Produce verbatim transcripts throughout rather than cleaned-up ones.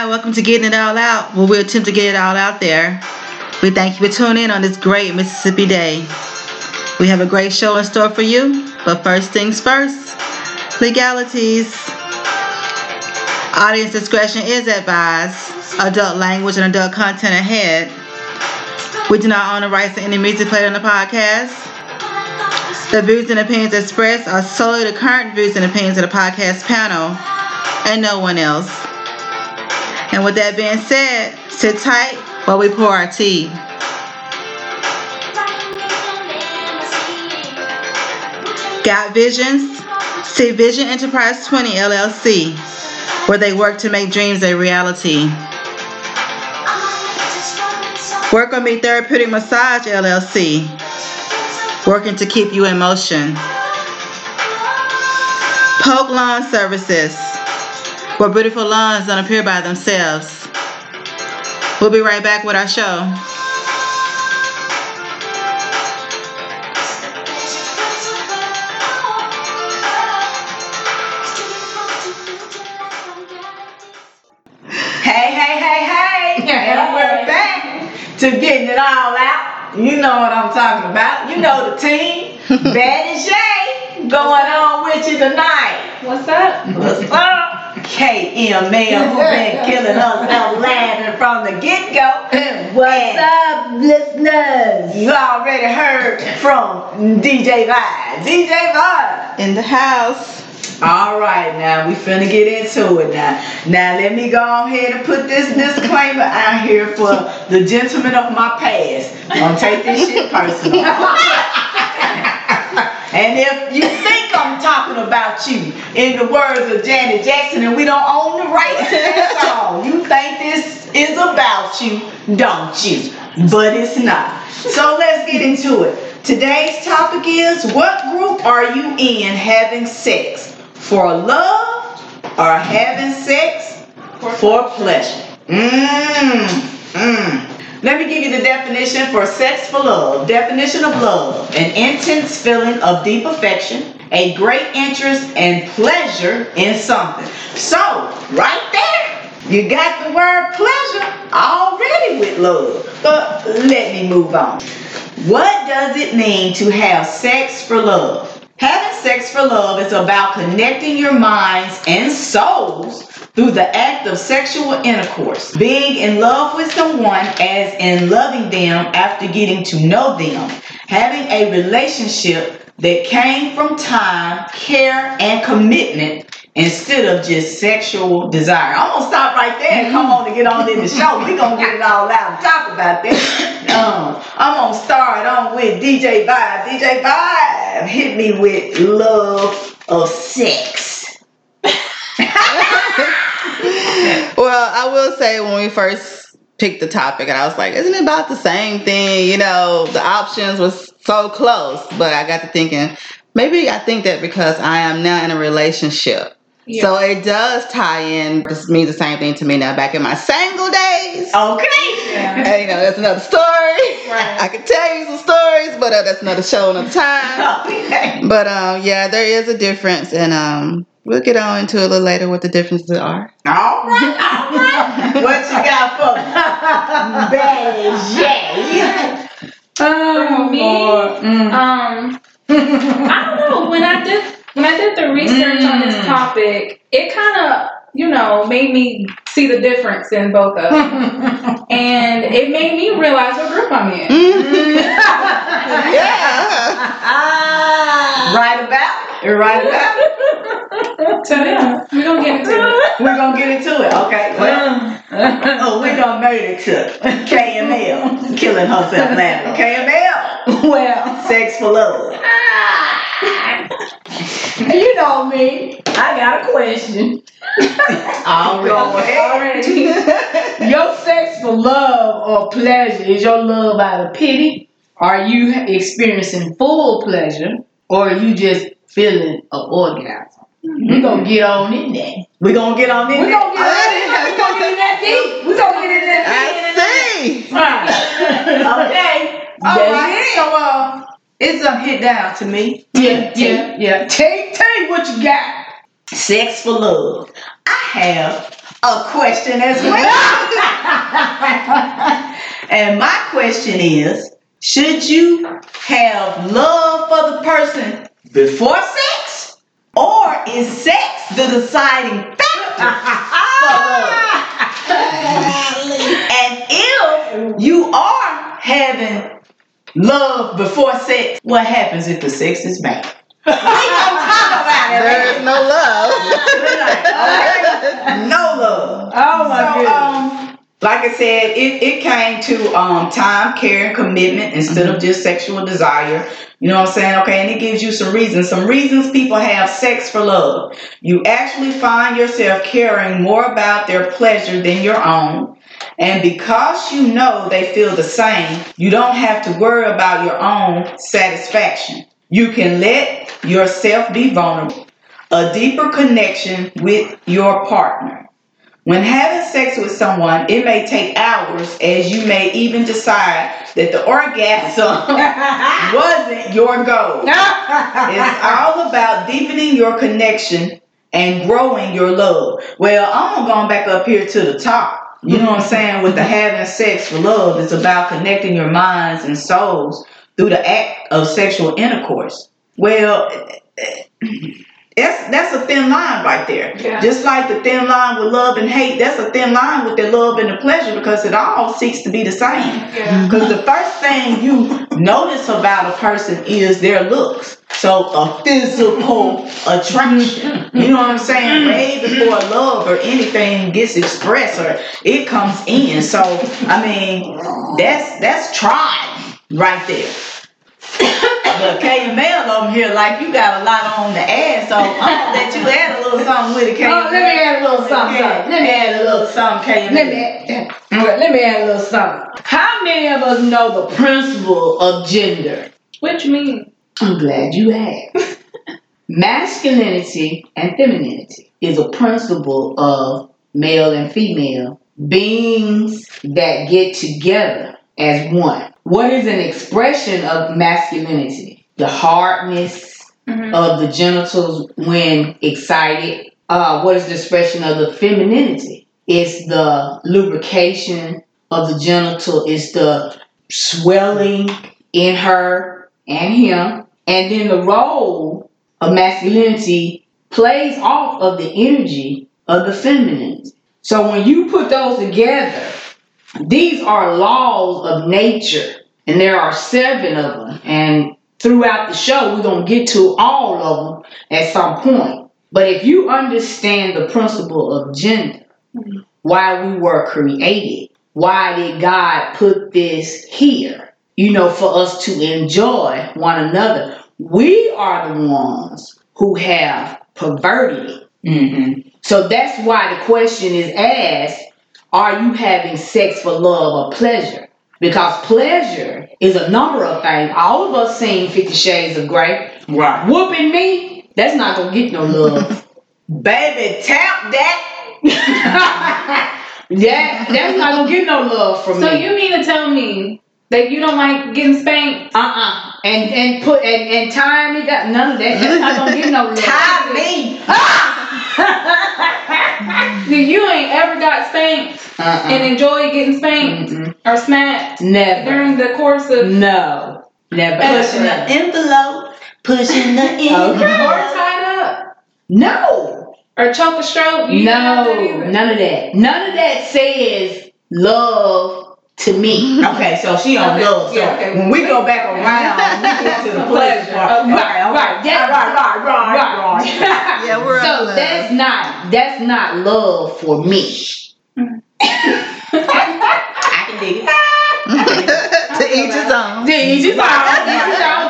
Hi, welcome to Getting It All Out. Well, we'll attempt to get it all out there. We thank you for tuning in on this great Mississippi day. We have a great show in store for you, but first things first, legalities. Audience discretion is advised. Adult language and adult content ahead. We do not own the rights to any music played on the podcast. The views and opinions expressed are solely the current views and opinions of the podcast panel and no one else. And with that being said, sit tight while we pour our tea. Got visions? See Vision Enterprise twenty, L L C, where they work to make dreams a reality. Work on me, Therapeutic Massage, L L C, working to keep you in motion. Poke Lawn Services, where beautiful lawns don't appear by themselves. We'll be right back with our show. Hey, hey, hey, hey! And we're back to Getting It All Out. You know what I'm talking about. You know the team. Bad and Shay going on with you tonight. What's up? What's up? K M L, who's been killing us and laughing from the get-go. What's up, listeners? You already heard from D J Vibe. D J Vibe. In the house. All right, now we finna get into it now. Now let me go ahead and put this disclaimer out here for the gentlemen of my past. Don't take this shit personal. And if you think I'm talking about you, in the words of Janet Jackson, and we don't own the rights to that song, you think this is about you, don't you? But it's not. So let's get into it. Today's topic is, what group are you in having sex? For love or having sex for pleasure? Mmm, mmm. Let me give you the definition for sex for love. Definition of love: an intense feeling of deep affection, a great interest and pleasure in something. So, right there, you got the word pleasure already with love. But let me move on. What does it mean to have sex for love? Having sex for love is about connecting your minds and souls through the act of sexual intercourse. Being in love with someone as in loving them after getting to know them. Having a relationship that came from time, care, and commitment instead of just sexual desire. I'm going to stop right there and come on and get on in the show. We're going to get it all out and talk about this. Um, I'm going to start on with D J Vibe. D J Vibe, hit me with love of sex. Well, I will say, when we first picked the topic, and I was like, isn't it about the same thing? You know, the options were so close. But I got to thinking, maybe I think that because I am now in a relationship. Yeah. So it does tie in. This means the same thing to me now. Back in my single days. Okay. Yeah. And, you know, that's another story. Right. I could tell you some stories, but uh, that's another show, another time. Okay. But um, yeah, there is a difference, and um, we'll get on into it a little later what the differences are. All right. All right. What you got for Baby? Oh, me. Mm. Um, I don't know. When I did. When I did the research mm. on this topic, it kind of, you know, made me see the difference in both of them. And it made me realize what group I'm in. Mm. Yeah. Right about. Right about. Tell them. We're going to get into it. We're going to get into it. Okay. Well, oh, we're going to murder to K M L. Killing herself now. K M L. Well, sex for love. You know me. I got a question. Already. Already. Your sex for love or pleasure, is your love out of pity? Are you experiencing full pleasure? Or are you just feeling an orgasm? Mm-hmm. We're going to get on in there. We're going to get on in there. We're going to get on in there. We're going to get in that deep. We're going to get in that deep. I see. Right. Okay. All there right. So, uh... it's a hit down to me. Yeah, yeah, yeah. Tell, tell you what you got. Sex for love. I have a question as well. And my question is, should you have love for the person before sex? Or is sex the deciding factor for love? And if you are having love before sex, what happens if the sex is bad? We don't talk about it. There's no love. Like, okay. No love. Oh my so, goodness. Um, like I said, it, it came to um, time, care, and commitment instead mm-hmm. of just sexual desire. You know what I'm saying? Okay, and it gives you some reasons. Some reasons people have sex for love. You actually find yourself caring more about their pleasure than your own. And because you know they feel the same, you don't have to worry about your own satisfaction. You can let yourself be vulnerable. A deeper connection with your partner. When having sex with someone, it may take hours, as you may even decide that the orgasm wasn't your goal. It's all about deepening your connection and growing your love. Well, I'm going back up here to the top. You know what I'm saying? With the having sex for love, it's about connecting your minds and souls through the act of sexual intercourse. Well, that's that's a thin line right there. Yeah. Just like the thin line with love and hate, that's a thin line with the love and the pleasure, because it all seeks to be the same. Because yeah. the first thing you notice about a person is their looks. So a physical attraction. You know what I'm saying? Way before love or anything gets expressed or it comes in. So, I mean, that's that's tried. Right there. But K and Mel over here, like, you got a lot on the ass, so I'm gonna let you add a little something with it, K. Oh, let me add a little something. Let me add a little something, K. Let me let me add a little something. How many of us know the principle of gender? What you mean? I'm glad you asked. Masculinity and femininity is a principle of male and female beings that get together as one. What is an expression of masculinity? The hardness mm-hmm. of the genitals when excited. Uh, what is the expression of the femininity? It's the lubrication of the genital. It's the swelling in her and him. And then the role of masculinity plays off of the energy of the femininity. So when you put those together, these are laws of nature. And there are seven of them. And throughout the show, we're going to get to all of them at some point. But if you understand the principle of gender, mm-hmm. why we were created, why did God put this here? You know, for us to enjoy one another. We are the ones who have perverted it. Mm-hmm. So that's why the question is asked, are you having sex for love or pleasure? Because pleasure is a number of things. All of us seen Fifty Shades of Grey. Right. Whooping me, that's not going to get no love. Baby, tap that. Yeah, that's not going to get no love from me. So you mean to tell me that you don't like getting spanked? Uh-uh. And and put and, and tie me down. None of that. That's not going to get no love. Tie me. You ain't ever got spanked uh-uh. and enjoyed getting spanked mm-mm. or smacked never. During the course of no, never pushing the envelope, pushing the envelope, okay. Or tied up, no, or choke a stroke, you no, none of that, none of that says love to me. Okay, so she don't okay. love. So yeah, okay. When we go back around, we get to the pleasure part. Okay. Right, okay. right, yeah. right, right, right, right, right. Yeah, we're so that's not. That's not love for me. I can dig it. To each his own. To each his own.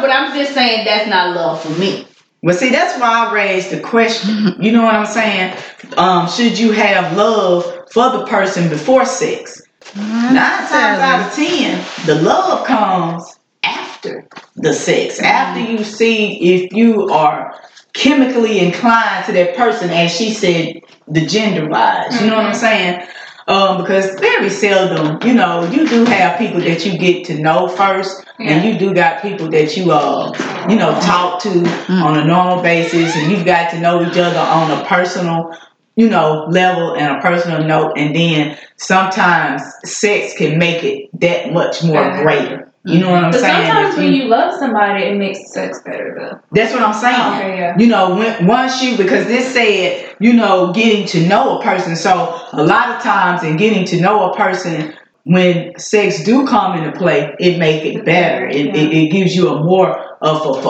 But I'm just saying that's not love for me. Well, see, that's why I raised the question. You know what I'm saying? Um, should you have love for the person before sex? Mm-hmm. Nine times out of ten, the love comes after the sex. After you see if you are chemically inclined to that person, as she said, the gender wise, you know what I'm saying? Um, because very seldom, you know, you do have people that you get to know first, yeah. and you do got people that you, uh, you know, talk to mm. on a normal basis, and you've got to know each other on a personal you know, level and a personal note. And then sometimes sex can make it that much more uh-huh. greater. You know what I'm but saying? Sometimes you, when you love somebody, it makes sex better, though. That's what I'm saying. Okay, yeah. You know, when, once you, because this said, you know, getting to know a person. So a lot of times in getting to know a person, when sex do come into play, it makes it better. It, yeah. it, it gives you a more of a, a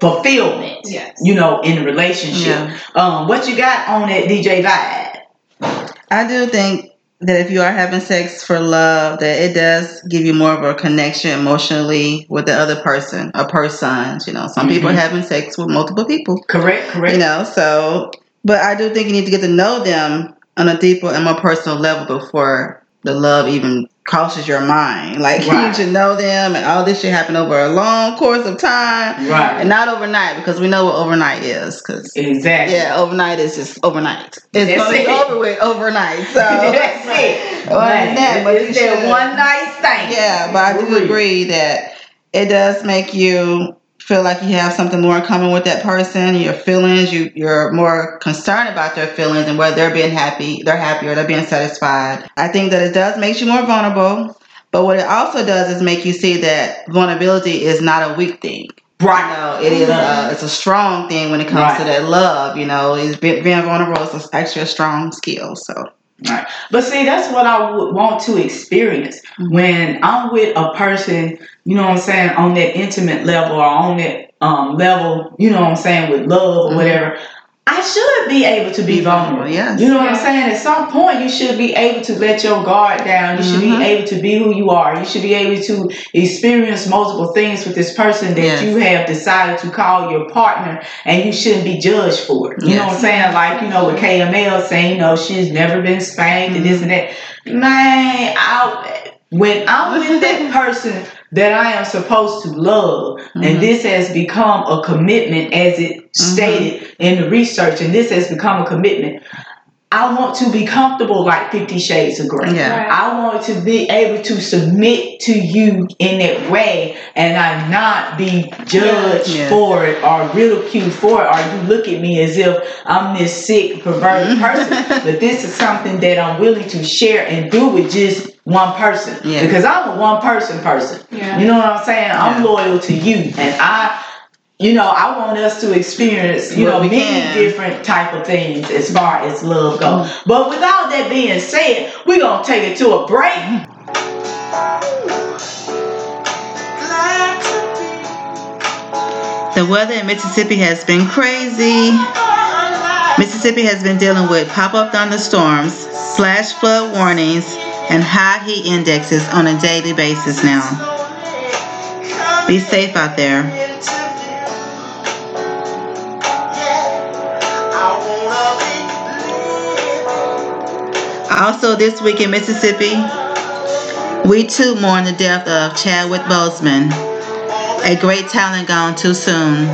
fulfillment, yes. you know, in the relationship. Yeah. Um, what you got on that D J Vibe? I do think that if you are having sex for love, that it does give you more of a connection emotionally with the other person, a person, you know, some mm-hmm. people are having sex with multiple people. Correct, correct. You know, so, but I do think you need to get to know them on a deeper and more personal level before the love even crosses your mind. Like right. you should know them, and all this should happen over a long course of time, right? And not overnight, because we know what overnight is. Because exactly, yeah, overnight is just overnight. It's gonna be over with overnight. So that's it. Well, right. that, but it's that one night thing. Yeah, but I do Ooh. agree that it does make you feel like you have something more in common with that person. Your feelings, you you're more concerned about their feelings and whether they're being happy, they're happy, or they're being satisfied. I think that it does make you more vulnerable, but what it also does is make you see that vulnerability is not a weak thing. Right. You know, it is a, it's a strong thing when it comes right. to that love. You know, it's being vulnerable is actually a strong skill. So. Right. But see, that's what I would want to experience when I'm with a person, you know what I'm saying, on that intimate level or on that um, level, you know what I'm saying, with love or mm-hmm. whatever. I should be able to be vulnerable. Yes. You know what I'm saying? At some point, you should be able to let your guard down. You should mm-hmm. be able to be who you are. You should be able to experience multiple things with this person that yes. you have decided to call your partner, and you shouldn't be judged for it. You yes. know what I'm saying? Like, you know, with K M L saying, you know, she's never been spanked mm-hmm. and this and that. Man, I, when I'm with that person that I am supposed to love, mm-hmm. and this has become a commitment, as it stated mm-hmm. in the research, and this has become a commitment. I want to be comfortable like Fifty Shades of Grey. Yeah. Right. I want to be able to submit to you in that way, and I not be judged yes. for it or ridiculed for it, or you look at me as if I'm this sick, perverted person. But this is something that I'm willing to share and do with just one person. Yeah. Because I'm a one person person. Yeah. You know what I'm saying? Yeah. I'm loyal to you, and I... You know, I want us to experience, you well, know, many can. different type of things as far as love goes. Mm-hmm. But with all that being said, we're going to take it to a break. The weather in Mississippi has been crazy. Mississippi has been dealing with pop-up thunderstorms, slash flood warnings, and high heat indexes on a daily basis now. Be safe out there. Also this week in Mississippi, we too mourn the death of Chadwick Boseman, a great talent gone too soon.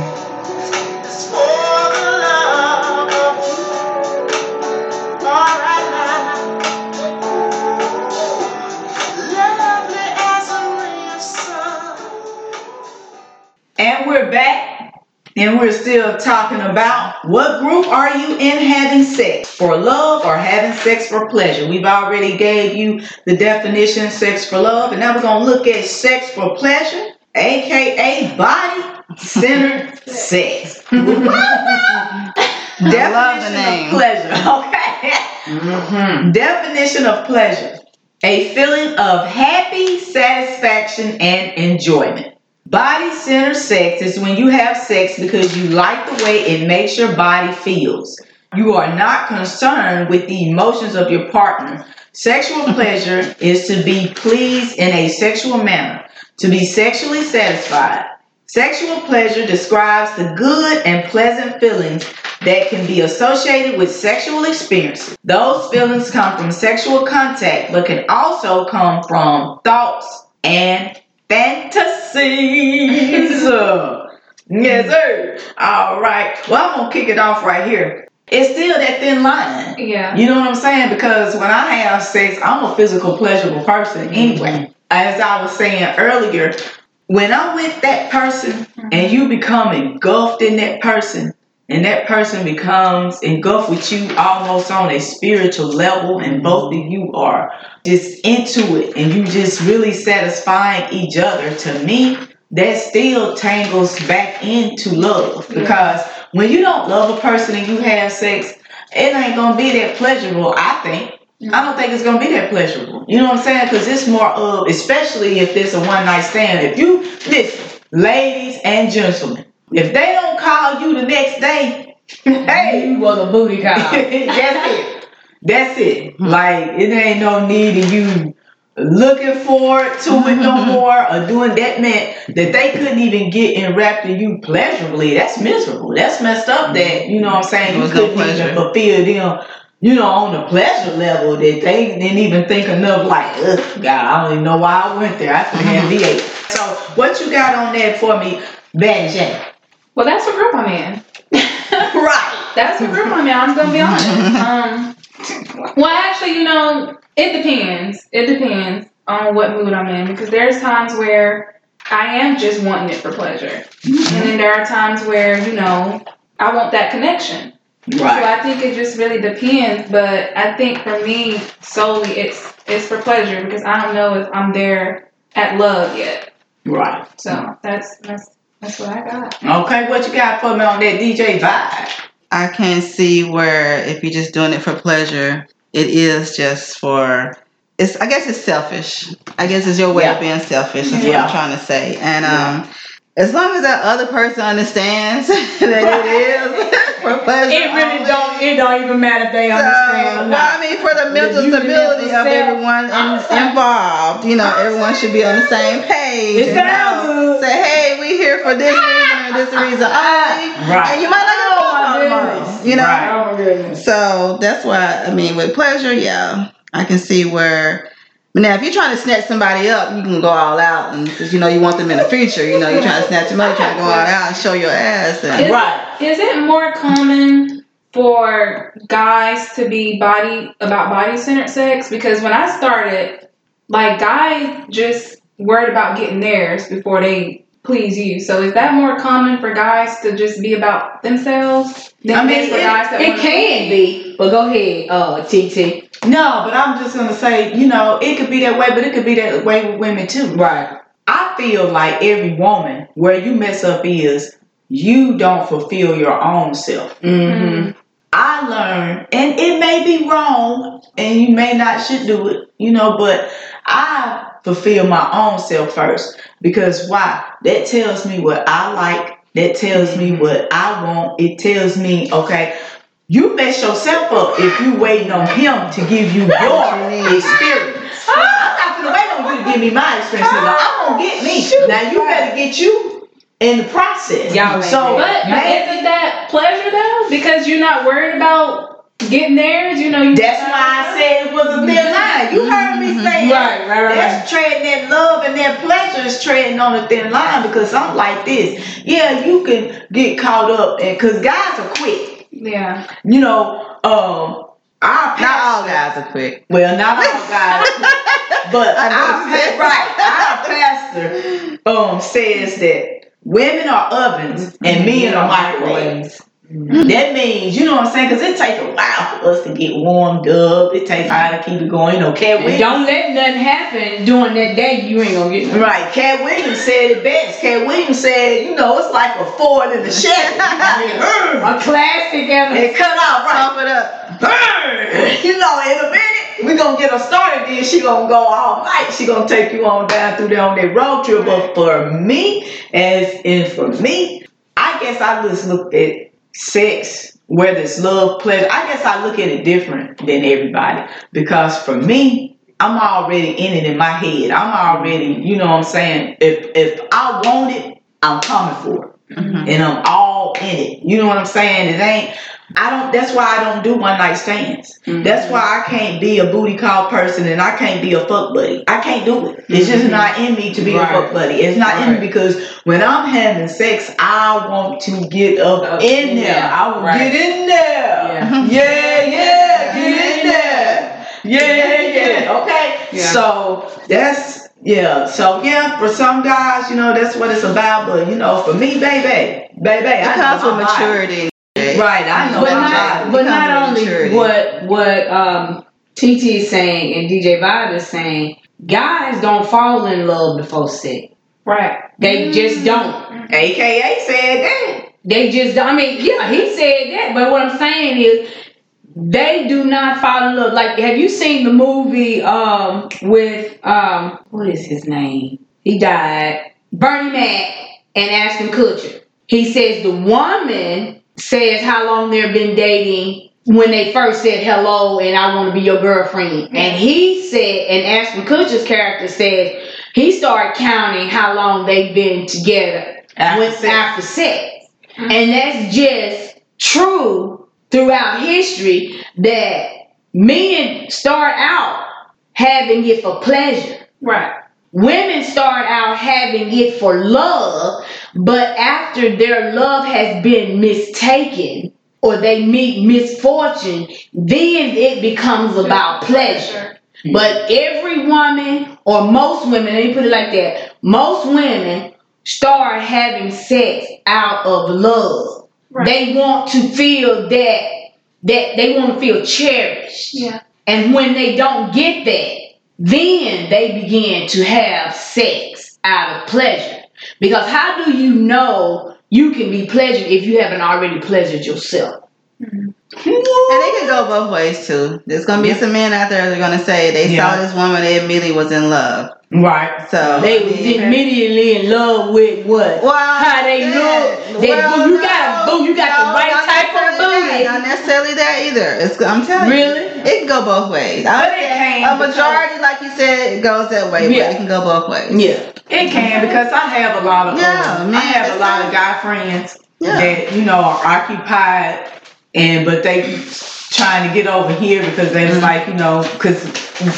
And we're back, and we're still talking about what group are you in having sex? For love or having sex for pleasure. We've already gave you the definition, sex for love, and now we're going to look at sex for pleasure, a k a body-centered sex. Definition of pleasure. Okay. Mm-hmm. Definition of pleasure. A feeling of happy, satisfaction, and enjoyment. Body-centered sex is when you have sex because you like the way it makes your body feels. You are not concerned with the emotions of your partner. Sexual pleasure is to be pleased in a sexual manner, to be sexually satisfied. Sexual pleasure describes the good and pleasant feelings that can be associated with sexual experiences. Those feelings come from sexual contact, but can also come from thoughts and fantasies. Yes, sir. All right. Well, I'm going to kick it off right here. It's still that thin line. Yeah. You know what I'm saying? Because when I have sex, I'm a physical, pleasurable person anyway. As I was saying earlier, when I'm with that person and you become engulfed in that person, and that person becomes engulfed with you almost on a spiritual level, and both of you are just into it and you just really satisfying each other, to me, that still tangles back into love. Because when you don't love a person and you have sex, it ain't going to be that pleasurable, I think. I don't think it's going to be that pleasurable. You know what I'm saying? Because it's more of, especially if it's a one-night stand. If you, listen, ladies and gentlemen, if they don't call you the next day, hey, you was a booty call. That's it. That's it. Like, it ain't no need of you looking forward to it no more or doing that. Meant that they couldn't even get enwrapped in you pleasurably. That's miserable. That's messed up that, you know what I'm saying, you couldn't no even fulfill them, you know, on the pleasure level that they didn't even think enough, like, ugh, God, I don't even know why I went there. I could have V eight. So what you got on that for me, Bad Jack? Well, that's a grip I'm in. Right. That's a grip I'm in. I'm going to be honest. Um, well, actually, you know, it depends. It depends on what mood I'm in, because there's times where I am just wanting it for pleasure. Mm-hmm. And then there are times where, you know, I want that connection. Right. So I think it just really depends, but I think for me solely it's it's for pleasure, because I don't know if I'm there at love yet. Right. So that's that's that's what I got. Okay, what you got for me on that D J Vibe? I can see where if you're just doing it for pleasure, it is just for it's. I guess it's selfish. I guess it's your way yeah. of being selfish. That's yeah. what I'm trying to say. And yeah. um, as long as that other person understands that it is. Pleasure. It really don't. It don't even matter if they understand. So, or not. Well, I mean, for the mental the stability of everyone involved, you know, everyone should be on the same page. It sounds good. Say, hey, we here for this reason and this reason only, right? And you might not get along, you know. Right. Oh my goodness. So that's why I mean, with pleasure, yeah, I can see where. Now, if you're trying to snatch somebody up, you can go all out, and because you know you want them in the future, you know you're trying to snatch them up, trying to go all out and show your ass. And is, right? Is it more common for guys to be body about body-centered sex? Because when I started, like guys just worried about getting theirs before they please you. So is that more common for guys to just be about themselves? Than I mean, for it, guys that it can be, but go ahead, uh, T T. No, but I'm just going to say, you know, it could be that way, but it could be that way with women too. Right. I feel like every woman, where you mess up is you don't fulfill your own self. Mm-hmm. I learned, and it may be wrong, and you may not should do it, you know, but I fulfill my own self first. Because why? That tells me what I like. That tells me what I want. It tells me, okay, you mess yourself up if you waiting on him to give you your experience. I'm not going to wait on you to give me my experience. I'm going to get me. Shoot. Now, you better get you in the process. Y'all so, but man, isn't that pleasure, though? Because you're not worried about getting theirs. You know, you that's why I said it was a thin line. You heard me say mm-hmm. that. Right, right, right. That's treading that love and that pleasure is treading on a thin line, because I'm like this. Yeah, you can get caught up, and because guys are quick. Yeah. You know, um, our pastor, not all guys are quick. Well, not all guys, but I our, pa- right, our pastor um, says that women are ovens and men are microwaves. Mm-hmm. That means, you know what I'm saying, because it takes a while for us to get warmed up. It takes a while to keep it going. You know, Katt Williams. Don't let nothing happen during that day. You ain't gonna get right. Katt Williams said it best. Katt Williams said, you know, it's like a Ford in the Chevy. A classic and it cut off, right? Pump it up. Burn. You know, in a minute we gonna get her started. Then she gonna go all night. She gonna take you on down through there on that road trip. But for me, as in for me, I guess I just looked at sex, whether it's love, pleasure, I guess I look at it different than everybody, because for me, I'm already in it in my head. I'm already, you know what I'm saying, if if I want it, I'm coming for it. Mm-hmm. And I'm all in it. You know what I'm saying? It ain't, I don't, that's why I don't do one night stands. Mm-hmm. That's why I can't be a booty call person, and I can't be a fuck buddy. I can't do it. It's just not in me to be right. a fuck buddy. It's not right. in me, because when I'm having sex, I want to get up uh, in yeah. there. I will right. get in there. Yeah, yeah, yeah. Get in there. Yeah, yeah. Okay. Yeah. So that's, yeah. So yeah, for some guys, you know, that's what it's about. But you know, for me, baby, baby, it I comes with maturity. Life. Right, I know. But not, but not only maturity. what what um, T T is saying and D J Vibe is saying, guys don't fall in love before sex. Right. They mm. just don't. A K A said that. They just don't. I mean, yeah, he said that. But what I'm saying is, they do not fall in love. Like, have you seen the movie um, with, um, what is his name? He died. Bernie Mac and Ashton Kutcher. He says the woman says how long they've been dating when they first said hello and I want to be your girlfriend. And he said, and Ashton Kutcher's character says, he started counting how long they've been together after sex. After sex. Mm-hmm. And that's just true throughout history that men start out having it for pleasure. Right. Women start out having it for love, but after their love has been mistaken or they meet misfortune, then it becomes about pleasure. Mm-hmm. But every woman, or most women, let me put it like that, most women start having sex out of love. Right. They want to feel that, that they want to feel cherished. Yeah. And when they don't get that, then they begin to have sex out of pleasure. Because how do you know you can be pleasured if you haven't already pleasured yourself? Mm-hmm. And they can go both ways too. There's going to be yeah. some men out there that are going to say they yeah. saw this woman, they immediately was in love. Right. So they was yeah. immediately in love with what? Well, how they yeah. look. They, well, boom, you no, got a boom. You got no, the right type of booty. Not necessarily that either. It's, I'm telling really? you. Really? It can go both ways. But it can. A majority, because, like you said, it goes that way. Yeah. But it can go both ways. Yeah. It can, because I have a lot of yeah, man, I have a lot of guy friends yeah. that, you know, are occupied, and but they trying to get over here because they was mm-hmm. like, you know, because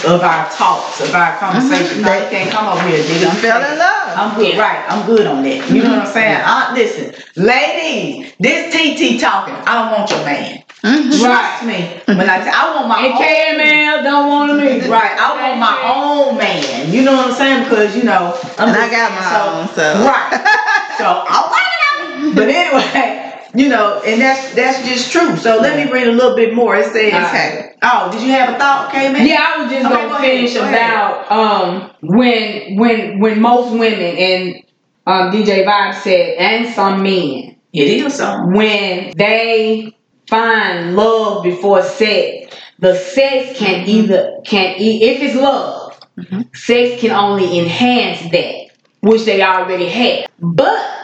of our talks, of our conversation. Mm-hmm. They can't come over here. They fell in love. I'm good, yeah. right? I'm good on that. You mm-hmm. know what I'm saying? Mm-hmm. I, listen, ladies, this T T talking. I don't want your man. Mm-hmm. Trust me. When I tell, I want my and own. K M L don't want me. Right. I want my own man. You know what I'm saying? Because you know, I'm and I got my so, own. So right. So I'll wait it up. But anyway. You know, and that's that's just true. So let me read a little bit more. It says, okay. Oh, did you have a thought, K-Man? Yeah, I was just okay, gonna go finish ahead, go about um, when when when most women, and um, D J Vibe said, and some men, it is some when they find love before sex, the sex can either can e- if it's love, mm-hmm. sex can only enhance that which they already had, but.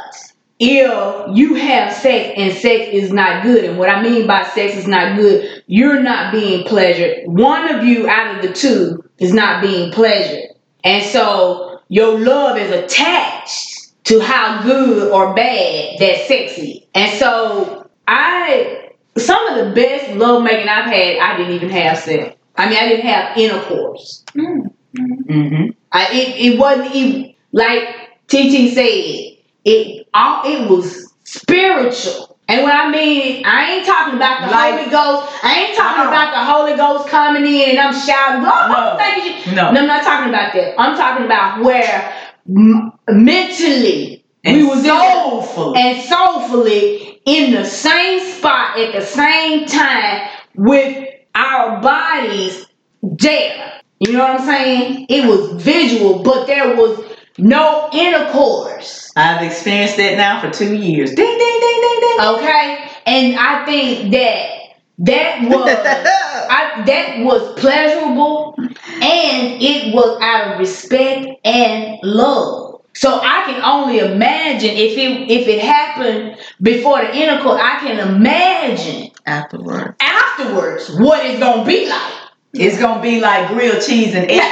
If you have sex and sex is not good, and what I mean by sex is not good, you're not being pleasured. One of you out of the two is not being pleasured. And so your love is attached to how good or bad that sex is. And so I, some of the best love making I've had, I didn't even have sex. I mean, I didn't have intercourse. Mm-hmm. Mm-hmm. I, it, it wasn't even, like T T said, It all it was spiritual. And what I mean, I ain't talking about the like, Holy Ghost. I ain't talking no. about the Holy Ghost coming in and I'm shouting. Oh, no. Thank you. No. no, I'm not talking about that. I'm talking about where m- mentally and we were soulful. and soulfully in the same spot at the same time with our bodies there. You know what I'm saying? It was visual, but there was no intercourse. I've experienced that now for two years. Ding, ding, ding, ding, ding. Okay, and I think that that was I, that was pleasurable, and it was out of respect and love. So I can only imagine if it if it happened before the intercourse. I can imagine afterwards. Afterwards, what it's gonna be like? It's gonna be like grilled cheese and eggs.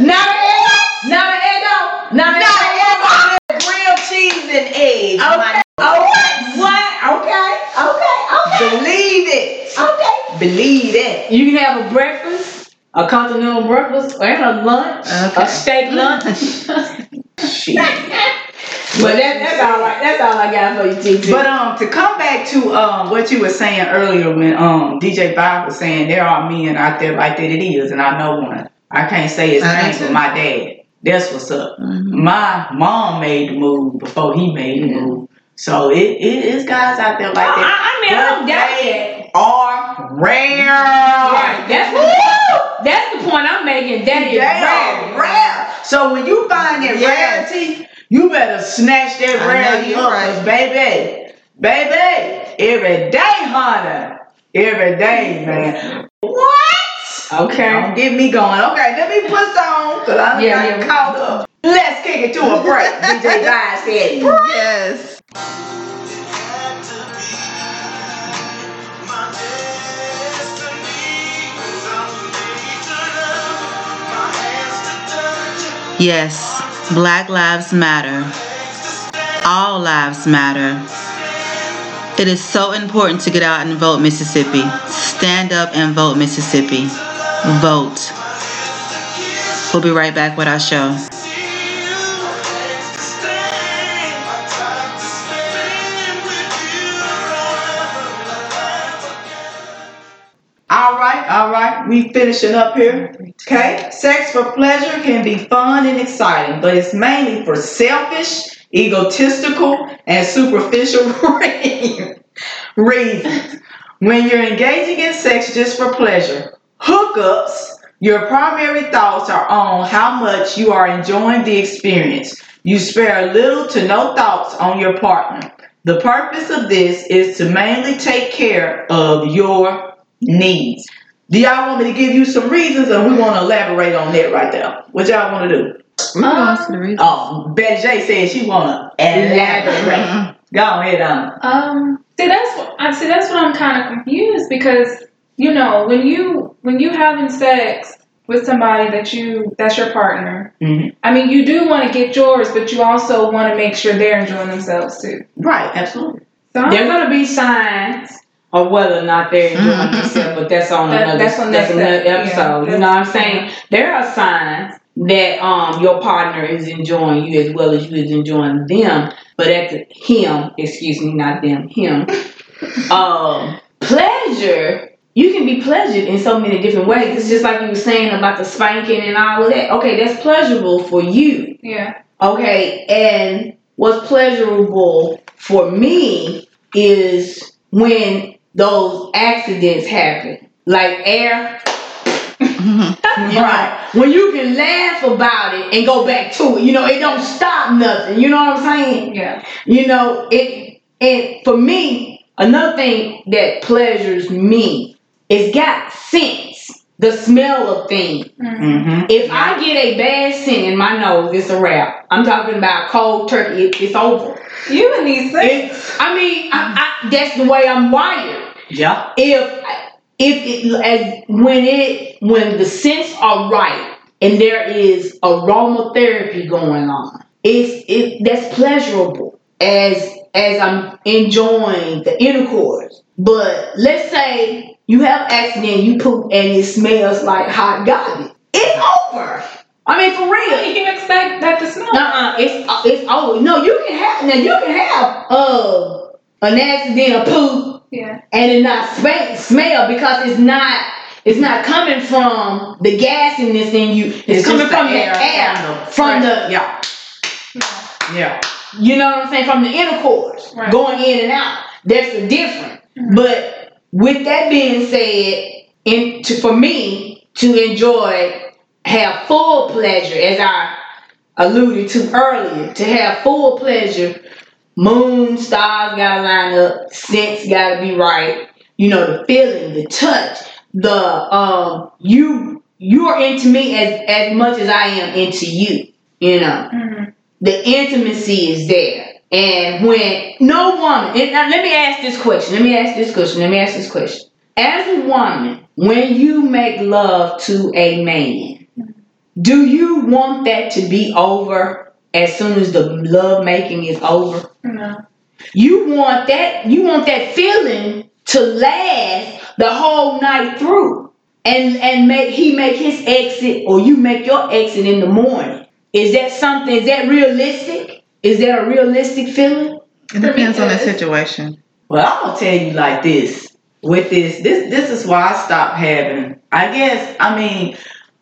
Not an egg, not an egg, no, not an egg, egg. Grilled cheese and eggs. Okay. Oh, what? What? Okay, okay, okay. Believe it. Okay. Believe it. You can have a breakfast, a continental breakfast, and a lunch, okay. a steak lunch. Shit. But that, that's all. I, that's all I got for you, T T. But um, to come back to um, what you were saying earlier when um D J Bob was saying there are men out there like that. It is, and I know one. I can't say his name, but my dad. That's what's up. Mm-hmm. My mom made the move before he made the move. So it, it is guys out there like that. I, I mean, I don't doubt it. Are rare. Right. That's the, that's the point I'm making. That is rare. Rare. So when you find that yes. rarity, you better snatch that rarity up, right. baby. Baby, every day, honey. Every day, man. What? Okay. Don't get me going. Okay, let me put some because I'm yeah, yeah. caught up. Let's kick it to a break. D J Vibe said yes. Yes, Black Lives Matter. All lives matter. It is so important to get out and vote, Mississippi. Stand up and vote, Mississippi. Vote. We'll be right back with our show. All right, all right. We finishing up here. Okay. Sex for pleasure can be fun and exciting, but it's mainly for selfish, egotistical, and superficial reasons. When you're engaging in sex just for pleasure, hookups, your primary thoughts are on how much you are enjoying the experience. You spare little to no thoughts on your partner. The purpose of this is to mainly take care of your needs. Do y'all want me to give you some reasons, or we want to elaborate on that right there? What y'all want to do? I'm going to the reasons. Oh, Betty J said she want to elaborate. Go ahead, Anna. Um, see, that's what I see. That's what I'm kind of confused because. You know, when you when you having sex with somebody that you that's your partner, mm-hmm. I mean, you do want to get yours, but you also want to make sure they're enjoying themselves too. Right, absolutely. So there's gonna be signs of whether or not they're enjoying mm-hmm. themselves, but that's on that, another that's on that's another episode. Yeah, you know what I'm saying? There are signs that um your partner is enjoying you as well as you is enjoying them, but at the him, excuse me, not them, him. um, pleasure. You can be pleasured in so many different ways. It's just like you were saying about the spanking and all of that. Okay, that's pleasurable for you. Yeah. Okay, and what's pleasurable for me is when those accidents happen. Like air. Right. When you can laugh about it and go back to it. You know, it don't stop nothing. You know what I'm saying? Yeah. You know, it. And for me, another thing that pleasures me, it's got scents, the smell of things. Mm-hmm. If I get a bad scent in my nose, it's a wrap. I'm talking about cold turkey. It, it's over. You and these things. I mean, I, I, that's the way I'm wired. Yeah. If if it as when it when the scents are right and there is aromatherapy going on, it's it that's pleasurable as as I'm enjoying the intercourse. But let's say. You have accident, you poop, and it smells like hot garbage. It's over. I mean, for real. You can expect that to smell. Uh-uh. It's uh, it's over. No, you can have now. You can have uh an accident, a poop, yeah, and it not sp- smell because it's not it's not coming from the gas in this in you. It's, it's coming from the air, air from the yeah yeah. You know what I'm saying? From the intercourse, right. Going in and out. That's the difference, mm-hmm. but. With that being said, in to, for me to enjoy, have full pleasure, as I alluded to earlier, to have full pleasure, moon, stars gotta line up, scents gotta be right, you know, the feeling, the touch, the um, you you are into me as, as much as I am into you, you know. Mm-hmm. The intimacy is there. And when no woman, and now let me ask this question, let me ask this question, let me ask this question. As a woman, when you make love to a man, do you want that to be over as soon as the love making is over? No. You want that, you want that feeling to last the whole night through and, and make he make his exit or you make your exit in the morning. Is that something, is that realistic? Is that a realistic feeling? It depends on the situation. Well, I'm gonna tell you like this. With this, this this is why I stopped having. I guess I mean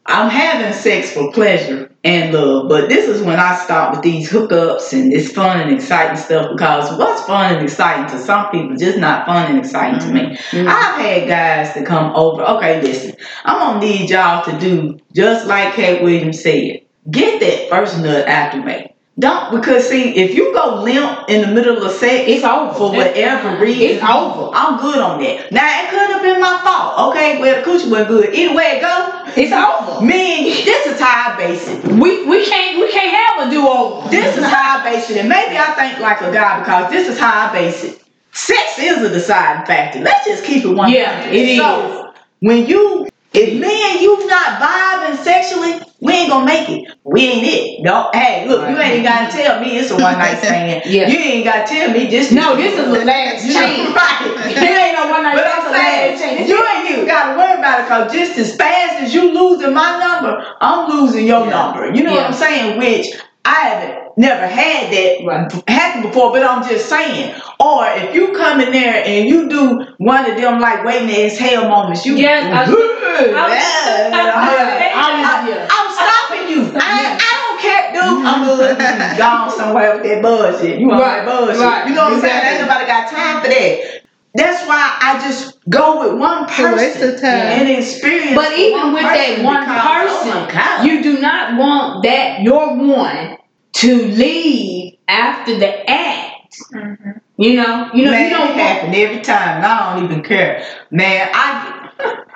I'm having sex for pleasure, and love. But this is when I stopped with these hookups and this fun and exciting stuff, because what's fun and exciting to some people just not fun and exciting mm-hmm. to me. Mm-hmm. I've had guys to come over. Okay, listen, I'm going to need y'all to do just like Katt Williams said. Get that first nut out the way. Don't, because see, if you go limp in the middle of sex, it's over for whatever reason. It's over. I'm good on that. Now, it couldn't have been my fault. Okay, well, the coochie wasn't good. Either way it go, it's over. Man, this is high basic. We we can't we can't have a do-over. This is high basic, and maybe I think like a guy because this is high basic. Sex is a deciding factor. Let's just keep it one. Yeah, factor. It so, is. When you, if me and you not vibing sexually, we ain't gonna make it. We ain't it. Don't. Hey, look, you ain't gotta tell me it's a one night stand. Yeah. You ain't gotta tell me this. No, this is the last change. Right. It ain't no one night stand. But I'm saying, saying you ain't even gotta worry about it, because just as fast as you losing my number, I'm losing your yeah. number. You know yeah. what I'm saying? Which I haven't never had that right. happen before, but I'm just saying. Or if you come in there and you do one of them like waiting as hell moments, you yes, I, good. I, I, I, I, I'm stopping you. I, I don't care, dude. I'm good. You gone somewhere with that bullshit. You on right, that bullshit. Right. You know what I'm exactly. saying? Ain't nobody got time for that. That's why I just go with one person and experience. But even with that one person, you do not want that your one to leave after the act. Mm-hmm. You know, you know, man, you don't happen every time. I don't even care, man. I